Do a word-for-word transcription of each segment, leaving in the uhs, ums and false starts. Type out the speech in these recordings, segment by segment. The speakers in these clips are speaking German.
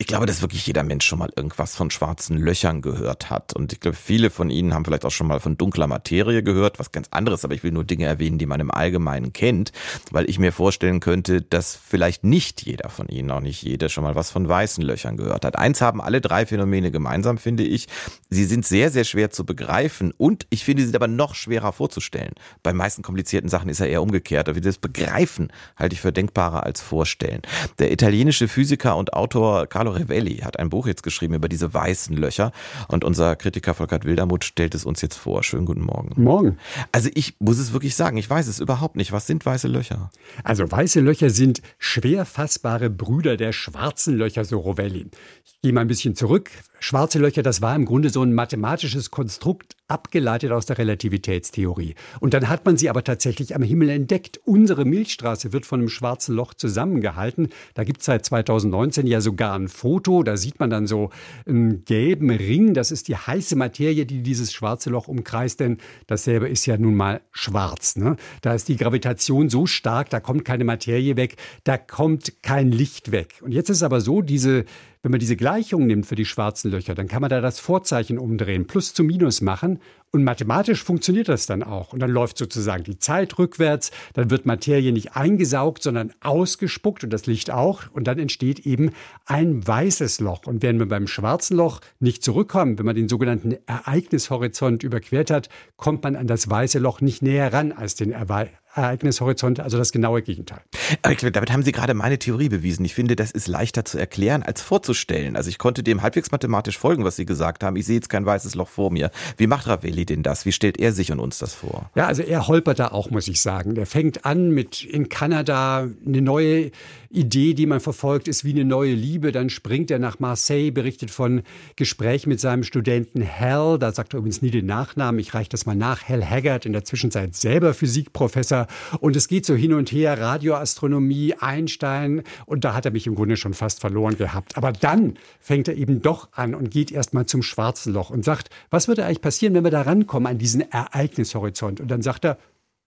Ich glaube, dass wirklich jeder Mensch schon mal irgendwas von schwarzen Löchern gehört hat. Und ich glaube, viele von Ihnen haben vielleicht auch schon mal von dunkler Materie gehört, was ganz anderes. Aber ich will nur Dinge erwähnen, die man im Allgemeinen kennt, weil ich mir vorstellen könnte, dass vielleicht nicht jeder von Ihnen, auch nicht jeder, schon mal was von weißen Löchern gehört hat. Eins haben alle drei Phänomene gemeinsam, finde ich. Sie sind sehr, sehr schwer zu begreifen und ich finde, sie sind aber noch schwerer vorzustellen. Bei meisten komplizierten Sachen ist ja eher umgekehrt. Aber das Begreifen halte ich für denkbarer als vorstellen. Der italienische Physiker und Autor Carlo Rovelli hat ein Buch jetzt geschrieben über diese weißen Löcher und unser Kritiker Volker Wildermuth stellt es uns jetzt vor. Schönen guten Morgen. Morgen. Also ich muss es wirklich sagen, ich weiß es überhaupt nicht. Was sind weiße Löcher? Also weiße Löcher sind schwer fassbare Brüder der schwarzen Löcher, so Rovelli. Ich gehe mal ein bisschen zurück. Schwarze Löcher, das war im Grunde so ein mathematisches Konstrukt, abgeleitet aus der Relativitätstheorie. Und dann hat man sie aber tatsächlich am Himmel entdeckt. Unsere Milchstraße wird von einem schwarzen Loch zusammengehalten. Da gibt es seit zweitausendneunzehn ja sogar ein Foto. Da sieht man dann so einen gelben Ring. Das ist die heiße Materie, die dieses schwarze Loch umkreist. Denn dasselbe ist ja nun mal schwarz, ne? Da ist die Gravitation so stark, da kommt keine Materie weg, da kommt kein Licht weg. Und jetzt ist es aber so, diese... Wenn man diese Gleichung nimmt für die schwarzen Löcher, dann kann man da das Vorzeichen umdrehen, Plus zu Minus machen. Und mathematisch funktioniert das dann auch. Und dann läuft sozusagen die Zeit rückwärts. Dann wird Materie nicht eingesaugt, sondern ausgespuckt und das Licht auch. Und dann entsteht eben ein weißes Loch. Und wenn wir beim schwarzen Loch nicht zurückkommen, wenn man den sogenannten Ereignishorizont überquert hat, kommt man an das weiße Loch nicht näher ran als den Ereignishorizont. Ereignishorizont, also das genaue Gegenteil. Aber ich glaube, damit haben Sie gerade meine Theorie bewiesen. Ich finde, das ist leichter zu erklären als vorzustellen. Also ich konnte dem halbwegs mathematisch folgen, was Sie gesagt haben. Ich sehe jetzt kein weißes Loch vor mir. Wie macht Rovelli denn das? Wie stellt er sich und uns das vor? Ja, also er holpert da auch, muss ich sagen. Er fängt an mit in Kanada eine neue Idee, die man verfolgt, ist wie eine neue Liebe. Dann springt er nach Marseille, berichtet von Gespräch mit seinem Studenten Hal. Da sagt er übrigens nie den Nachnamen. Ich reiche das mal nach. Hal Haggard, in der Zwischenzeit selber Physikprofessor. Und es geht so hin und her, Radioastronomie, Einstein, und da hat er mich im Grunde schon fast verloren gehabt. Aber dann fängt er eben doch an und geht erstmal zum schwarzen Loch und sagt, was würde eigentlich passieren, wenn wir da rankommen an diesen Ereignishorizont? Und dann sagt er,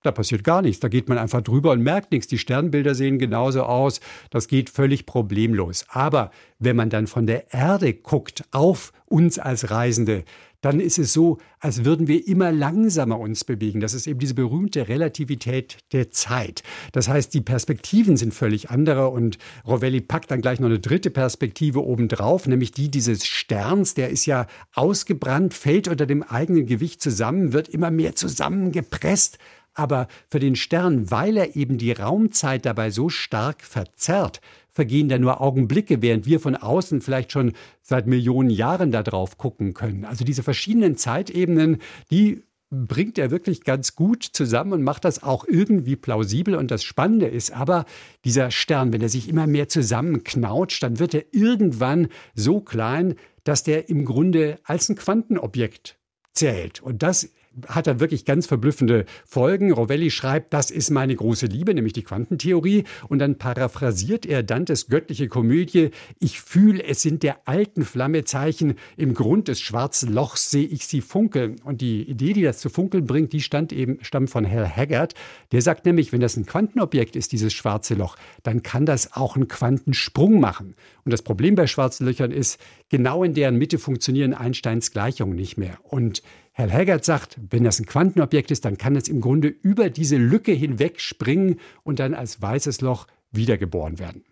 da passiert gar nichts, da geht man einfach drüber und merkt nichts. Die Sternbilder sehen genauso aus, das geht völlig problemlos. Aber wenn man dann von der Erde guckt, auf uns als Reisende, dann ist es so, als würden wir immer langsamer uns bewegen. Das ist eben diese berühmte Relativität der Zeit. Das heißt, die Perspektiven sind völlig andere und Rovelli packt dann gleich noch eine dritte Perspektive obendrauf, nämlich die dieses Sterns, der ist ja ausgebrannt, fällt unter dem eigenen Gewicht zusammen, wird immer mehr zusammengepresst. Aber für den Stern, weil er eben die Raumzeit dabei so stark verzerrt, vergehen da nur Augenblicke, während wir von außen vielleicht schon seit Millionen Jahren da drauf gucken können. Also diese verschiedenen Zeitebenen, die bringt er wirklich ganz gut zusammen und macht das auch irgendwie plausibel. Und das Spannende ist aber, dieser Stern, wenn er sich immer mehr zusammenknautscht, dann wird er irgendwann so klein, dass der im Grunde als ein Quantenobjekt zählt. Und das hat dann wirklich ganz verblüffende Folgen. Rovelli schreibt, das ist meine große Liebe, nämlich die Quantentheorie. Und dann paraphrasiert er Dantes göttliche Komödie. Ich fühle, es sind der alten Flamme Zeichen. Im Grund des schwarzen Lochs sehe ich sie funkeln. Und die Idee, die das zu funkeln bringt, die stand eben, stammt von Hal Haggard. Der sagt nämlich, wenn das ein Quantenobjekt ist, dieses schwarze Loch, dann kann das auch einen Quantensprung machen. Und das Problem bei schwarzen Löchern ist, genau in deren Mitte funktionieren Einsteins Gleichungen nicht mehr. Und Hal Haggard sagt, wenn das ein Quantenobjekt ist, dann kann es im Grunde über diese Lücke hinweg springen und dann als weißes Loch wiedergeboren werden.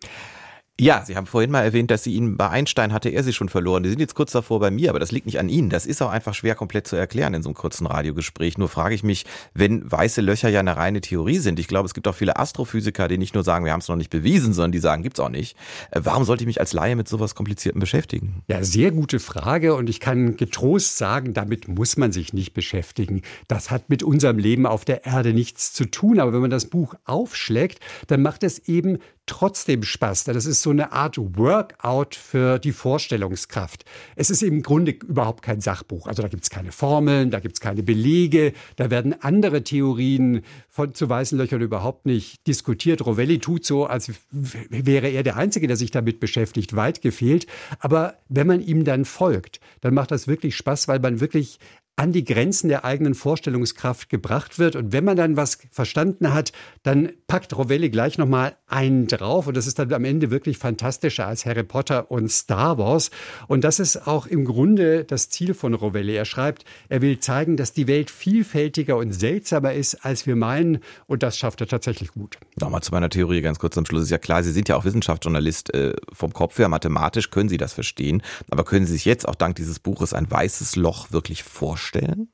Ja, Sie haben vorhin mal erwähnt, dass Sie ihn bei Einstein hatte er sie schon verloren. Die sind jetzt kurz davor bei mir, aber das liegt nicht an Ihnen. Das ist auch einfach schwer komplett zu erklären in so einem kurzen Radiogespräch. Nur frage ich mich, wenn weiße Löcher ja eine reine Theorie sind. Ich glaube, es gibt auch viele Astrophysiker, die nicht nur sagen, wir haben es noch nicht bewiesen, sondern die sagen, gibt's auch nicht. Warum sollte ich mich als Laie mit sowas Kompliziertem beschäftigen? Ja, sehr gute Frage und ich kann getrost sagen, damit muss man sich nicht beschäftigen. Das hat mit unserem Leben auf der Erde nichts zu tun. Aber wenn man das Buch aufschlägt, dann macht es eben trotzdem Spaß. Das ist so eine Art Workout für die Vorstellungskraft. Es ist im Grunde überhaupt kein Sachbuch. Also da gibt es keine Formeln, da gibt es keine Belege, da werden andere Theorien von zu weißen Löchern überhaupt nicht diskutiert. Rovelli tut so, als wäre er der Einzige, der sich damit beschäftigt, weit gefehlt. Aber wenn man ihm dann folgt, dann macht das wirklich Spaß, weil man wirklich an die Grenzen der eigenen Vorstellungskraft gebracht wird. Und wenn man dann was verstanden hat, dann packt Rovelli gleich nochmal einen drauf. Und das ist dann am Ende wirklich fantastischer als Harry Potter und Star Wars. Und das ist auch im Grunde das Ziel von Rovelli. Er schreibt, er will zeigen, dass die Welt vielfältiger und seltsamer ist, als wir meinen. Und das schafft er tatsächlich gut. Nochmal zu meiner Theorie ganz kurz am Schluss. Ist ja klar, Sie sind ja auch Wissenschaftsjournalist. Äh, vom Kopf her, mathematisch können Sie das verstehen. Aber können Sie sich jetzt auch dank dieses Buches ein weißes Loch wirklich vorstellen? Stellen?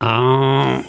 Ah,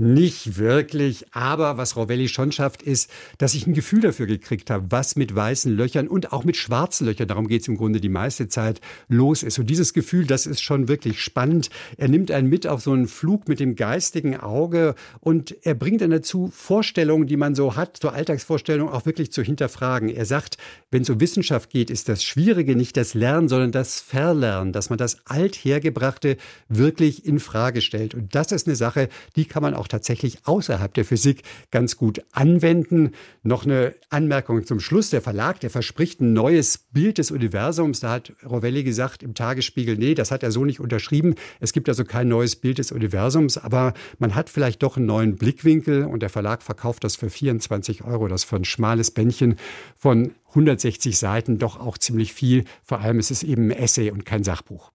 nicht wirklich. Aber was Rovelli schon schafft, ist, dass ich ein Gefühl dafür gekriegt habe, was mit weißen Löchern und auch mit schwarzen Löchern, darum geht es im Grunde die meiste Zeit, los ist. Und dieses Gefühl, das ist schon wirklich spannend. Er nimmt einen mit auf so einen Flug mit dem geistigen Auge und er bringt dann dazu, Vorstellungen, die man so hat, so Alltagsvorstellungen auch wirklich zu hinterfragen. Er sagt, wenn es um Wissenschaft geht, ist das Schwierige nicht das Lernen, sondern das Verlernen, dass man das Althergebrachte wirklich in Frage stellt. Und das ist eine Sache, die kann man auch tatsächlich außerhalb der Physik ganz gut anwenden. Noch eine Anmerkung zum Schluss. Der Verlag, der verspricht ein neues Bild des Universums. Da hat Rovelli gesagt im Tagesspiegel, nee, das hat er so nicht unterschrieben. Es gibt also kein neues Bild des Universums, aber man hat vielleicht doch einen neuen Blickwinkel und der Verlag verkauft das für vierundzwanzig Euro. Das für ein schmales Bändchen von hundertsechzig Seiten doch auch ziemlich viel. Vor allem ist es eben ein Essay und kein Sachbuch.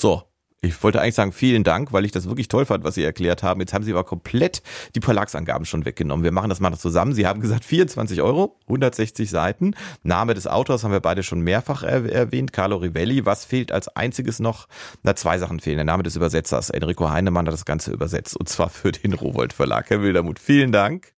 So, ich wollte eigentlich sagen, vielen Dank, weil ich das wirklich toll fand, was Sie erklärt haben. Jetzt haben Sie aber komplett die Verlagsangaben schon weggenommen. Wir machen das mal noch zusammen. Sie haben gesagt, vierundzwanzig Euro, hundertsechzig Seiten. Name des Autors haben wir beide schon mehrfach erwähnt, Carlo Rovelli. Was fehlt als einziges noch? Na, zwei Sachen fehlen. Der Name des Übersetzers, Enrico Heinemann, hat das Ganze übersetzt. Und zwar für den Rowohlt Verlag. Herr Wildermuth, vielen Dank.